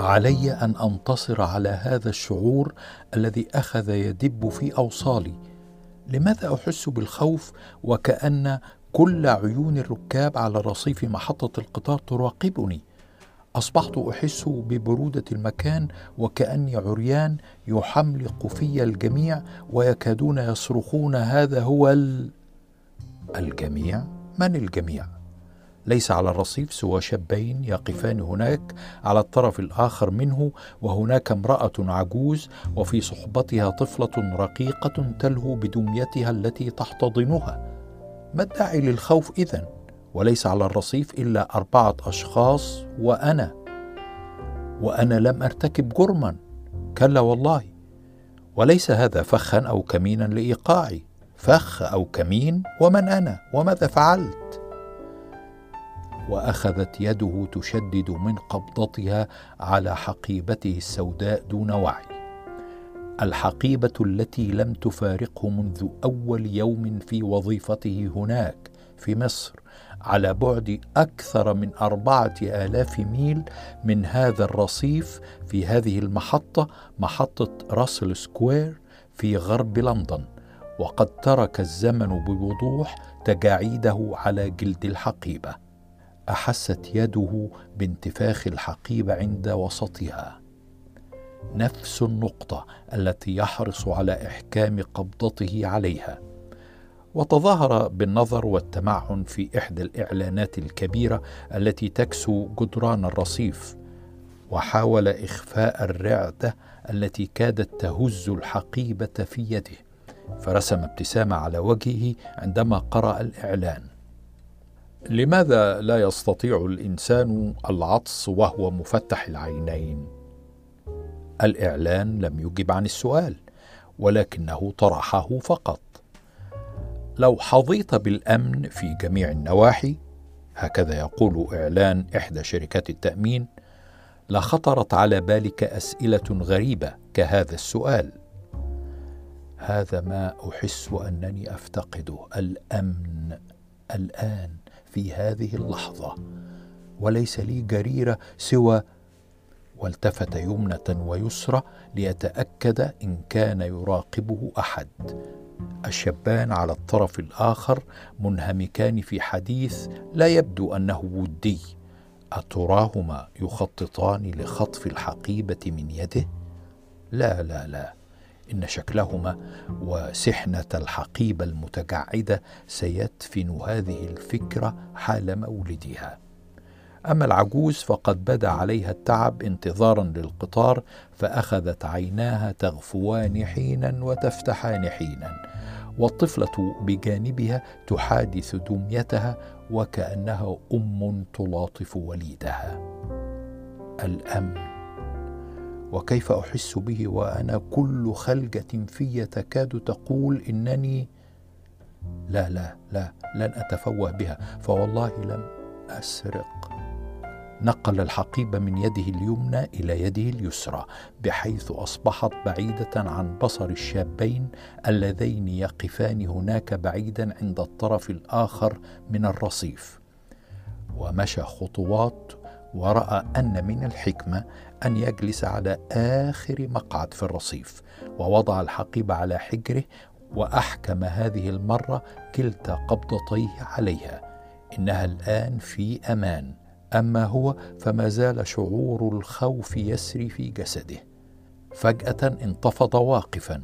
علي أن أنتصر على هذا الشعور الذي أخذ يدب في أوصالي. لماذا أحس بالخوف وكأن كل عيون الركاب على رصيف محطة القطار تراقبني؟ أصبحت أحس ببرودة المكان وكأني عريان يحملق في الجميع ويكادون يصرخون هذا هو الجميع؟ من الجميع؟ ليس على الرصيف سوى شابين يقفان هناك على الطرف الآخر منه، وهناك امرأة عجوز وفي صحبتها طفلة رقيقة تلهو بدميتها التي تحتضنها. ما الداعي للخوف إذن؟ وليس على الرصيف إلا 4 أشخاص وأنا لم أرتكب جرما، كلا والله. وليس هذا فخا أو كمينا لإيقاعي، فخ أو كمين ومن أنا وماذا فعلت؟ وأخذت يده تشدد من قبضتها على حقيبته السوداء دون وعي، الحقيبة التي لم تفارقه منذ أول يوم في وظيفته هناك في مصر، على بعد أكثر من 4000 ميل من هذا الرصيف، في هذه المحطة، محطة راسل سكوير في غرب لندن. وقد ترك الزمن بوضوح تجاعيده على جلد الحقيبة. أحست يده بانتفاخ الحقيبة عند وسطها، نفس النقطة التي يحرص على إحكام قبضته عليها. وتظاهر بالنظر والتمعن في إحدى الإعلانات الكبيرة التي تكسو جدران الرصيف، وحاول إخفاء الرعدة التي كادت تهز الحقيبة في يده، فرسم ابتسامة على وجهه عندما قرأ الإعلان. لماذا لا يستطيع الإنسان العطس وهو مفتح العينين؟ الإعلان لم يجب عن السؤال، ولكنه طرحه فقط. لو حظيت بالأمن في جميع النواحي، هكذا يقول إعلان إحدى شركات التأمين، لخطرت على بالك أسئلة غريبة كهذا السؤال. هذا ما أحس أنني أفتقده، الأمن الآن في هذه اللحظة، وليس لي جريرة سوى. والتفت يمنة ويسرى ليتأكد إن كان يراقبه أحد. الشابان على الطرف الآخر منهمكان في حديث لا يبدو أنه ودي. أتراهما يخططان لخطف الحقيبة من يده؟ لا لا لا، إن شكلهما وسحنة الحقيبة المتجعدة سيدفن هذه الفكرة حال مولدها. أما العجوز فقد بدا عليها التعب انتظارا للقطار، فأخذت عيناها تغفوان حينا وتفتحان حينا، والطفلة بجانبها تحادث دميتها وكأنها أم تلاطف وليدها. الأمن، وكيف أحس به وأنا كل خلجة في تكاد تقول إنني لا لا لا لن أتفوه بها، فوالله لم أسرق. نقل الحقيبة من يده اليمنى إلى يده اليسرى بحيث أصبحت بعيدة عن بصر الشابين اللذين يقفان هناك بعيدا عند الطرف الآخر من الرصيف، ومشى خطوات، ورأى أن من الحكمة أن يجلس على آخر مقعد في الرصيف، ووضع الحقيبة على حجره وأحكم هذه المرة كلتا قبضتيه عليها. إنها الآن في أمان. أما هو فما زال شعور الخوف يسري في جسده. فجأة انتفض واقفا.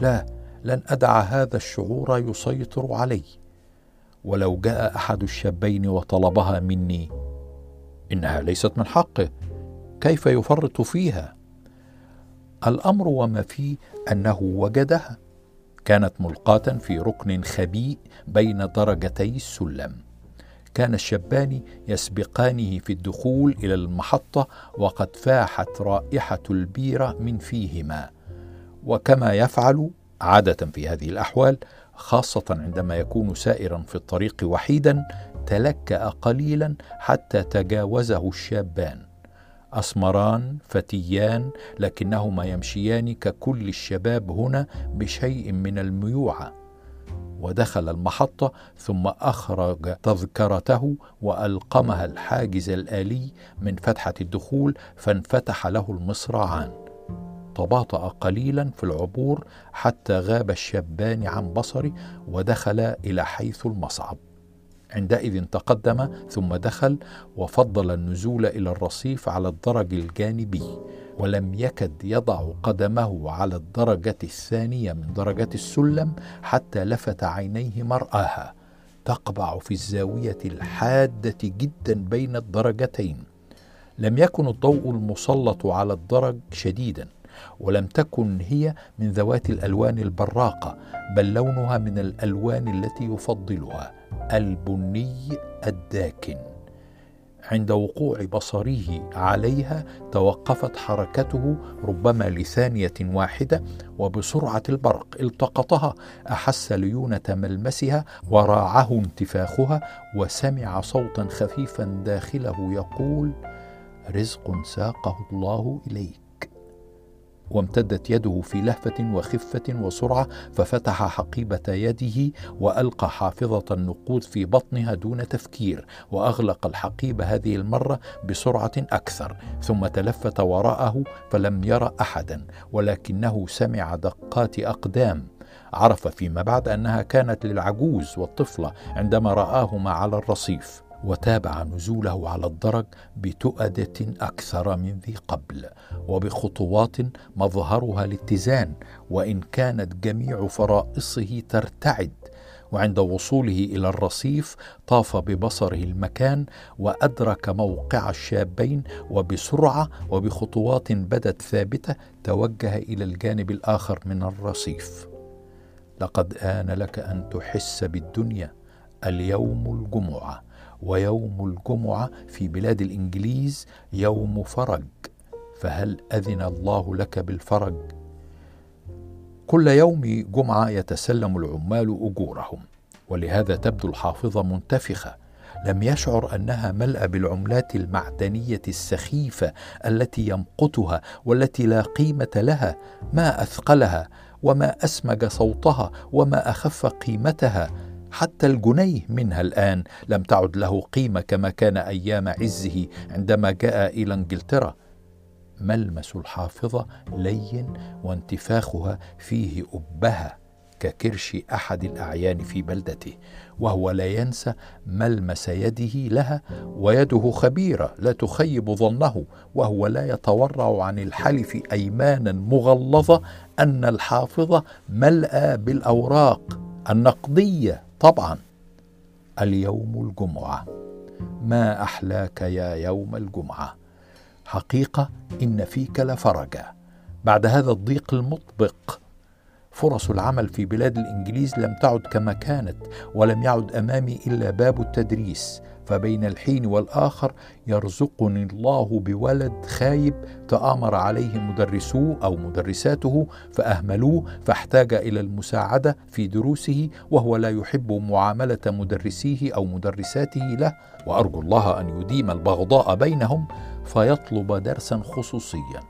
لا، لن أدع هذا الشعور يسيطر علي. ولو جاء أحد الشابين وطلبها مني، إنها ليست من حقه، كيف يفرط فيها؟ الأمر وما فيه أنه وجدها، كانت ملقاة في ركن خبيء بين درجتي السلم. كان الشابان يسبقانه في الدخول إلى المحطة، وقد فاحت رائحة البيرة من فيهما، وكما يفعل عادة في هذه الأحوال، خاصة عندما يكون سائرا في الطريق وحيدا، تلكأ قليلا حتى تجاوزه الشابان، أسمران فتيان، لكنهما يمشيان ككل الشباب هنا بشيء من الميوعة. ودخل المحطة ثم أخرج تذكرته وألقمها الحاجز الآلي من فتحة الدخول فانفتح له المصراعان. تباطأ قليلا في العبور حتى غاب الشابان عن بصري ودخل إلى حيث المصعب. عندئذ تقدم ثم دخل وفضل النزول إلى الرصيف على الدرج الجانبي، ولم يكد يضع قدمه على الدرجة الثانية من درجات السلم حتى لفت عينيه مرآها تقبع في الزاوية الحادة جدا بين الدرجتين. لم يكن الضوء المسلط على الدرج شديدا، ولم تكن هي من ذوات الألوان البراقة، بل لونها من الألوان التي يفضلها، البني الداكن. عند وقوع بصره عليها توقفت حركته ربما لثانية واحدة، وبسرعة البرق التقطها، أحس ليونة ملمسها وراعه انتفاخها، وسمع صوتا خفيفا داخله يقول: رزق ساقه الله إليك. وامتدت يده في لهفة وخفة وسرعة، ففتح حقيبة يده وألقى حافظة النقود في بطنها دون تفكير، وأغلق الحقيبة هذه المرة بسرعة أكثر، ثم تلفت وراءه فلم يرى أحدا، ولكنه سمع دقات أقدام. عرف فيما بعد أنها كانت للعجوز والطفلة عندما رآهما على الرصيف، وتابع نزوله على الدرج بتؤدة أكثر من ذي قبل، وبخطوات مظهرها الاتزان، وإن كانت جميع فرائصه ترتعد. وعند وصوله إلى الرصيف طاف ببصره المكان وأدرك موقع الشابين، وبسرعة وبخطوات بدت ثابتة توجه إلى الجانب الآخر من الرصيف. لقد آن لك أن تحس بالدنيا. اليوم الجمعة، ويوم الجمعة في بلاد الإنجليز يوم فرج، فهل أذن الله لك بالفرج؟ كل يوم جمعة يتسلم العمال أجورهم، ولهذا تبدو الحافظة منتفخة. لم يشعر أنها ملأ بالعملات المعدنية السخيفة التي يمقتها والتي لا قيمة لها. ما أثقلها، وما أسمج صوتها، وما أخف قيمتها. حتى الجنيه منها الآن لم تعد له قيمة كما كان أيام عزه عندما جاء إلى إنجلترا. ملمس الحافظة لين، وانتفاخها فيه أبهة ككرش أحد الأعيان في بلدته، وهو لا ينسى ملمس يده لها، ويده خبيرة لا تخيب ظنه، وهو لا يتورع عن الحلف أيمانا مغلظة أن الحافظة ملأى بالأوراق النقدية طبعا. اليوم الجمعة، ما أحلاك يا يوم الجمعة، حقيقة إن فيك لفرجا بعد هذا الضيق المطبق. فرص العمل في بلاد الإنجليز لم تعد كما كانت، ولم يعد أمامي إلا باب التدريس، فبين الحين والآخر يرزقني الله بولد خايب تآمر عليه مدرسوه أو مدرساته فأهملوه، فاحتاج إلى المساعدة في دروسه، وهو لا يحب معاملة مدرسيه أو مدرساته له، وأرجو الله أن يديم البغضاء بينهم، فيطلب درسا خصوصيا.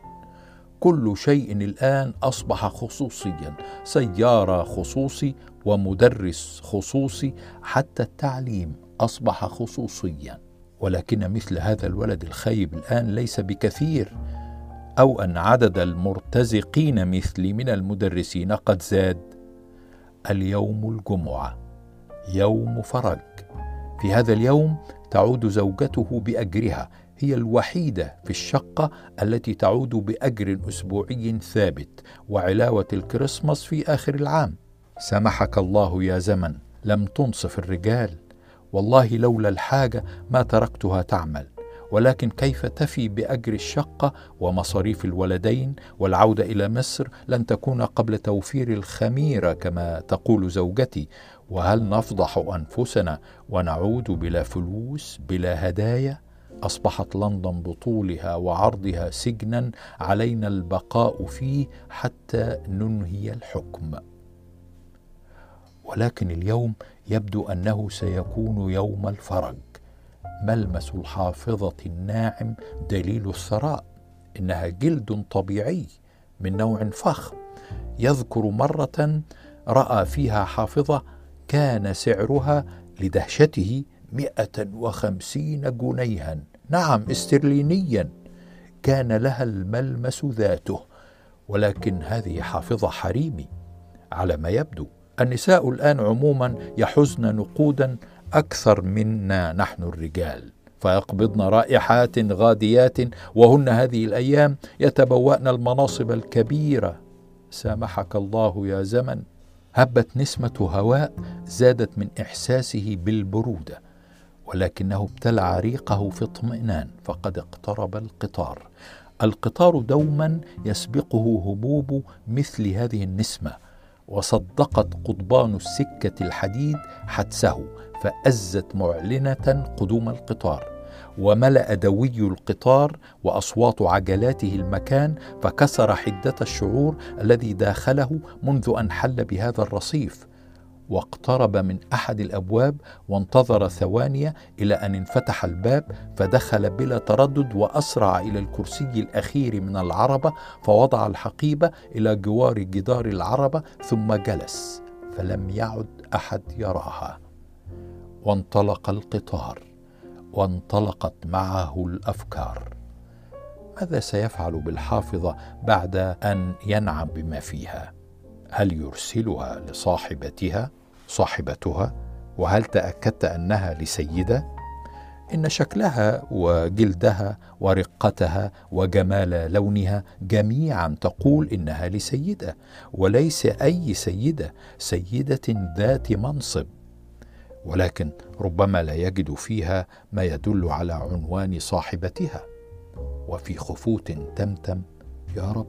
كل شيء الآن أصبح خصوصيا، سيارة خصوصي، ومدرس خصوصي، حتى التعليم أصبح خصوصيا. ولكن مثل هذا الولد الخيب الآن ليس بكثير، أو أن عدد المرتزقين مثلي من المدرسين قد زاد. اليوم الجمعة، يوم فرج. في هذا اليوم تعود زوجته بأجرها، هي الوحيدة في الشقة التي تعود بأجر أسبوعي ثابت، وعلاوة الكريسماس في آخر العام. سمحك الله يا زمن، لم تنصف الرجال. والله لولا الحاجة ما تركتها تعمل، ولكن كيف تفي بأجر الشقة ومصاريف الولدين، والعودة إلى مصر لن تكون قبل توفير الخميرة كما تقول زوجتي. وهل نفضح أنفسنا ونعود بلا فلوس بلا هدايا؟ أصبحت لندن بطولها وعرضها سجنا علينا البقاء فيه حتى ننهي الحكم. ولكن اليوم يبدو أنه سيكون يوم الفرج. ملمس الحافظة الناعم دليل الثراء، إنها جلد طبيعي من نوع فخم. يذكر مرة رأى فيها حافظة كان سعرها لدهشته 150 جنيها، نعم استرلينيا، كان لها الملمس ذاته. ولكن هذه حافظة حريمي على ما يبدو. النساء الآن عموما يحزن نقودا أكثر منا نحن الرجال، فيقبضن رائحات غاديات، وهن هذه الأيام يتبوأن المناصب الكبيرة. سامحك الله يا زمن. هبت نسمة هواء زادت من إحساسه بالبرودة، ولكنه ابتلع ريقه في اطمئنان، فقد اقترب القطار. القطار دوما يسبقه هبوب مثل هذه النسمة، وصدقت قضبان السكة الحديد حدسه، فأزت معلنة قدوم القطار، وملأ دوي القطار وأصوات عجلاته المكان، فكسر حدة الشعور الذي داخله منذ أن حل بهذا الرصيف. واقترب من أحد الأبواب وانتظر ثواني إلى أن انفتح الباب، فدخل بلا تردد وأسرع إلى الكرسي الأخير من العربة، فوضع الحقيبة إلى جوار جدار العربة ثم جلس، فلم يعد أحد يراها. وانطلق القطار، وانطلقت معه الأفكار. ماذا سيفعل بالحافظة بعد أن ينعم بما فيها؟ هل يرسلها لصاحبتها صاحبتها؟ وهل تأكدت أنها لسيدة؟ إن شكلها وجلدها ورقتها وجمال لونها جميعا تقول إنها لسيدة، وليس أي سيدة، سيدة ذات منصب. ولكن ربما لا يجد فيها ما يدل على عنوان صاحبتها. وفي خفوت تمتم: يا رب،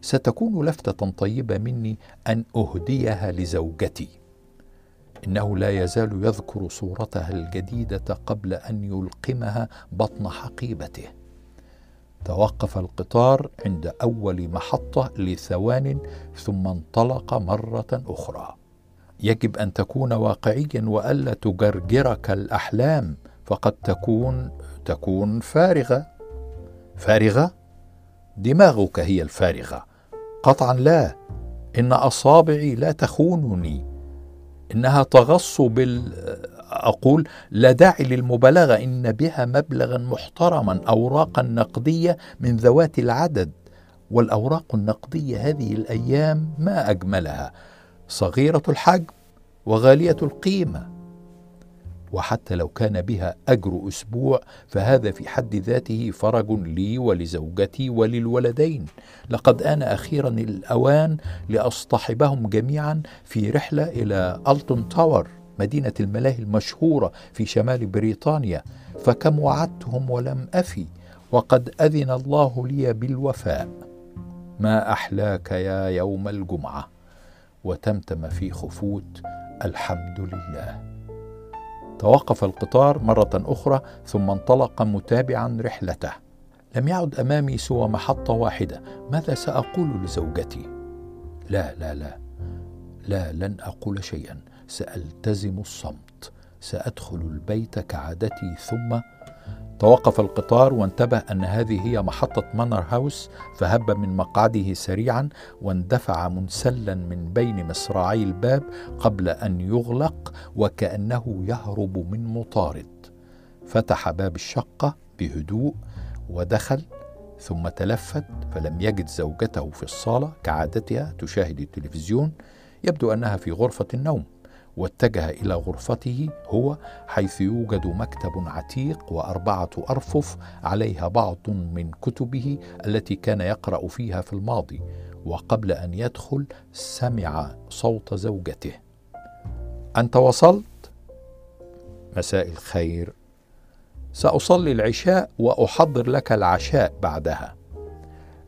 ستكون لفتة طيبة مني أن أهديها لزوجتي. إنه لا يزال يذكر صورتها الجديدة قبل أن يلقمها بطن حقيبته. توقف القطار عند أول محطة لثوان، ثم انطلق مرة أخرى. يجب أن تكون واقعيا وألا تجرجرك الأحلام، فقد تكون فارغة؟ دماغك هي الفارغة. قطعا لا، إن أصابعي لا تخونني، إنها تغص أقول لا داعي للمبالغة، إن بها مبلغا محترما، أوراقا نقدية من ذوات العدد، والأوراق النقدية هذه الأيام ما أجملها، صغيرة الحجم وغالية القيمة. وحتى لو كان بها أجر أسبوع، فهذا في حد ذاته فرج لي ولزوجتي وللولدين. لقد آن أخيرا الأوان لأصطحبهم جميعا في رحلة إلى ألتون تاور، مدينة الملاهي المشهورة في شمال بريطانيا، فكم وعدتهم ولم أفي، وقد أذن الله لي بالوفاء. ما أحلاك يا يوم الجمعة. وتمتم في خفوت: الحمد لله. توقف القطار مرة أخرى، ثم انطلق متابعا رحلته. لم يعد أمامي سوى محطة واحدة. ماذا سأقول لزوجتي؟ لا لا لا لا، لن أقول شيئا، سألتزم الصمت، سأدخل البيت كعادتي. ثم توقف القطار وانتبه أن هذه هي محطة مانر هاوس، فهب من مقعده سريعا واندفع منسلا من بين مصراعي الباب قبل أن يغلق، وكأنه يهرب من مطارد. فتح باب الشقة بهدوء ودخل، ثم تلفت فلم يجد زوجته في الصالة كعادتها تشاهد التلفزيون، يبدو أنها في غرفة النوم. واتجه إلى غرفته هو، حيث يوجد مكتب عتيق و4 أرفف عليها بعض من كتبه التي كان يقرأ فيها في الماضي. وقبل أن يدخل سمع صوت زوجته: أنت وصلت؟ مساء الخير، سأصلي العشاء وأحضر لك العشاء بعدها.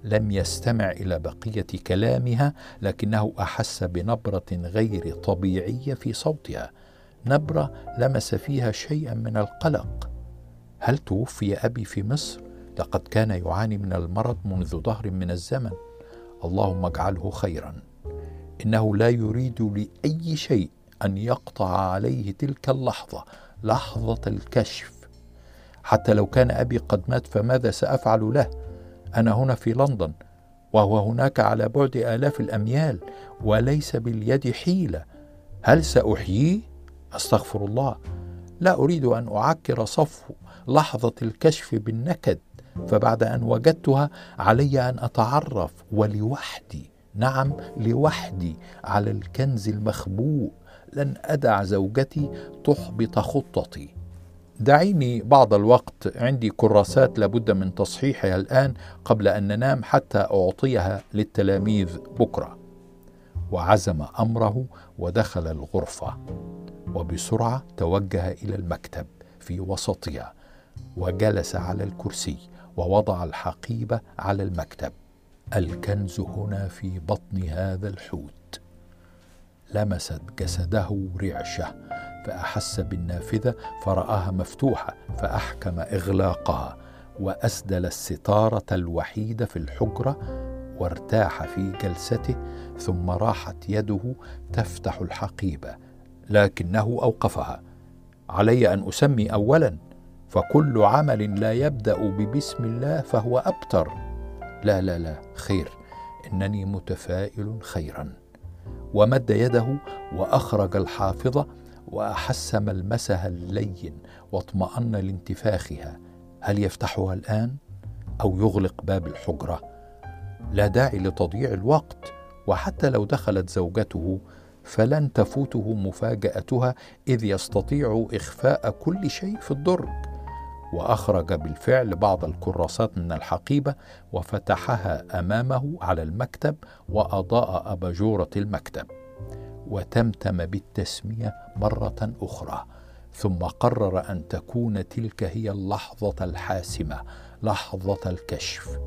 لم يستمع إلى بقية كلامها، لكنه أحس بنبرة غير طبيعية في صوتها، نبرة لمس فيها شيئا من القلق. هل توفي أبي في مصر؟ لقد كان يعاني من المرض منذ ظهر من الزمن. اللهم اجعله خيرا، إنه لا يريد لأي شيء أن يقطع عليه تلك اللحظة، لحظة الكشف. حتى لو كان أبي قد مات، فماذا سأفعل له؟ أنا هنا في لندن، وهو هناك على بعد آلاف الأميال، وليس باليد حيلة. هل سأحييه؟ أستغفر الله، لا أريد أن أعكر صفو لحظة الكشف بالنكد. فبعد أن وجدتها علي أن أتعرف، ولوحدي، نعم لوحدي، على الكنز المخبوء. لن أدع زوجتي تحبط خطتي. دعيني بعض الوقت، عندي كراسات لابد من تصحيحها الآن قبل أن ننام حتى أعطيها للتلاميذ بكرة. وعزم أمره ودخل الغرفة، وبسرعة توجه إلى المكتب في وسطها، وجلس على الكرسي ووضع الحقيبة على المكتب. الكنز هنا في بطن هذا الحوت. لمست جسده رعشة فأحس بالنافذة فرآها مفتوحة، فأحكم إغلاقها وأسدل الستارة الوحيدة في الحجرة وارتاح في جلسته. ثم راحت يده تفتح الحقيبة، لكنه أوقفها. علي أن أسمي أولا، فكل عمل لا يبدأ ببسم الله فهو أبتر. لا لا لا، خير، إنني متفائل خيرا. ومد يده وأخرج الحافظة، وأحس ملمسها اللين واطمأن لانتفاخها. هل يفتحها الآن أو يغلق باب الحجرة؟ لا داعي لتضييع الوقت، وحتى لو دخلت زوجته فلن تفوته مفاجأتها، إذ يستطيع إخفاء كل شيء في الدرج. وأخرج بالفعل بعض الكراسات من الحقيبة وفتحها أمامه على المكتب، وأضاء أباجورة المكتب، وتمتم بالتسمية مرة أخرى. ثم قرر أن تكون تلك هي اللحظة الحاسمة، لحظة الكشف.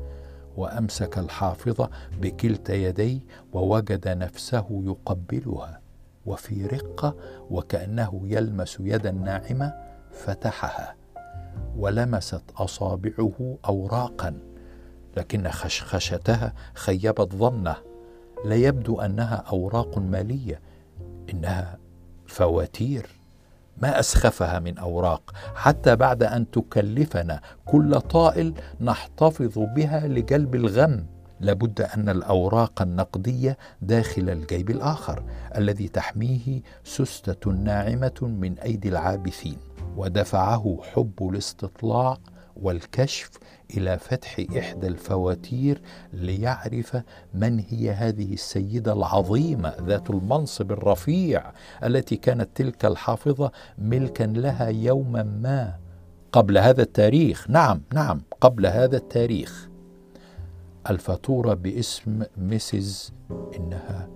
وأمسك الحافظة بكلتا يديه، ووجد نفسه يقبلها، وفي رقة وكأنه يلمس يدا ناعمة فتحها، ولمست أصابعه أوراقا، لكن خشخشتها خيبت ظنه. لا يبدو أنها أوراق مالية، إنها فواتير. ما أسخفها من أوراق، حتى بعد أن تكلفنا كل طائل نحتفظ بها لجلب الغم. لابد أن الأوراق النقدية داخل الجيب الآخر الذي تحميه سستة ناعمة من أيدي العابثين. ودفعه حب الاستطلاع والكشف إلى فتح إحدى الفواتير ليعرف من هي هذه السيدة العظيمة ذات المنصب الرفيع، التي كانت تلك الحافظة ملكا لها يوما ما قبل هذا التاريخ. نعم قبل هذا التاريخ. الفاتورة باسم ميسيز، إنها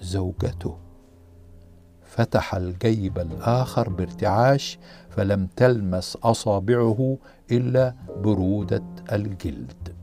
زوجته. فتح الجيب الآخر بارتعاش، فلم تلمس أصابعه إلا برودة الجلد.